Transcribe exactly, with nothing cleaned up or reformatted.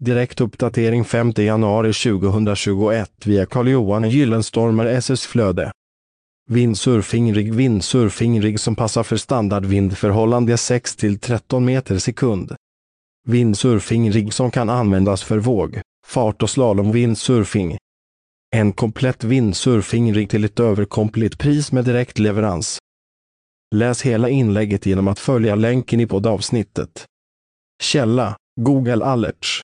Direkt uppdatering femte januari tjugohundratjugoett via Karl-Johan Gyllenstormer S S-flöde. Vindsurfingrig Vindsurfingrig som passar för standard vindförhållande sex till tretton meter sekund. Vindsurfingrig som kan användas för våg, fart och slalom vindsurfing. En komplett vindsurfingrig till ett överkomplett pris med direkt leverans. Läs hela inlägget genom att följa länken i poddavsnittet. Källa: Google Alerts.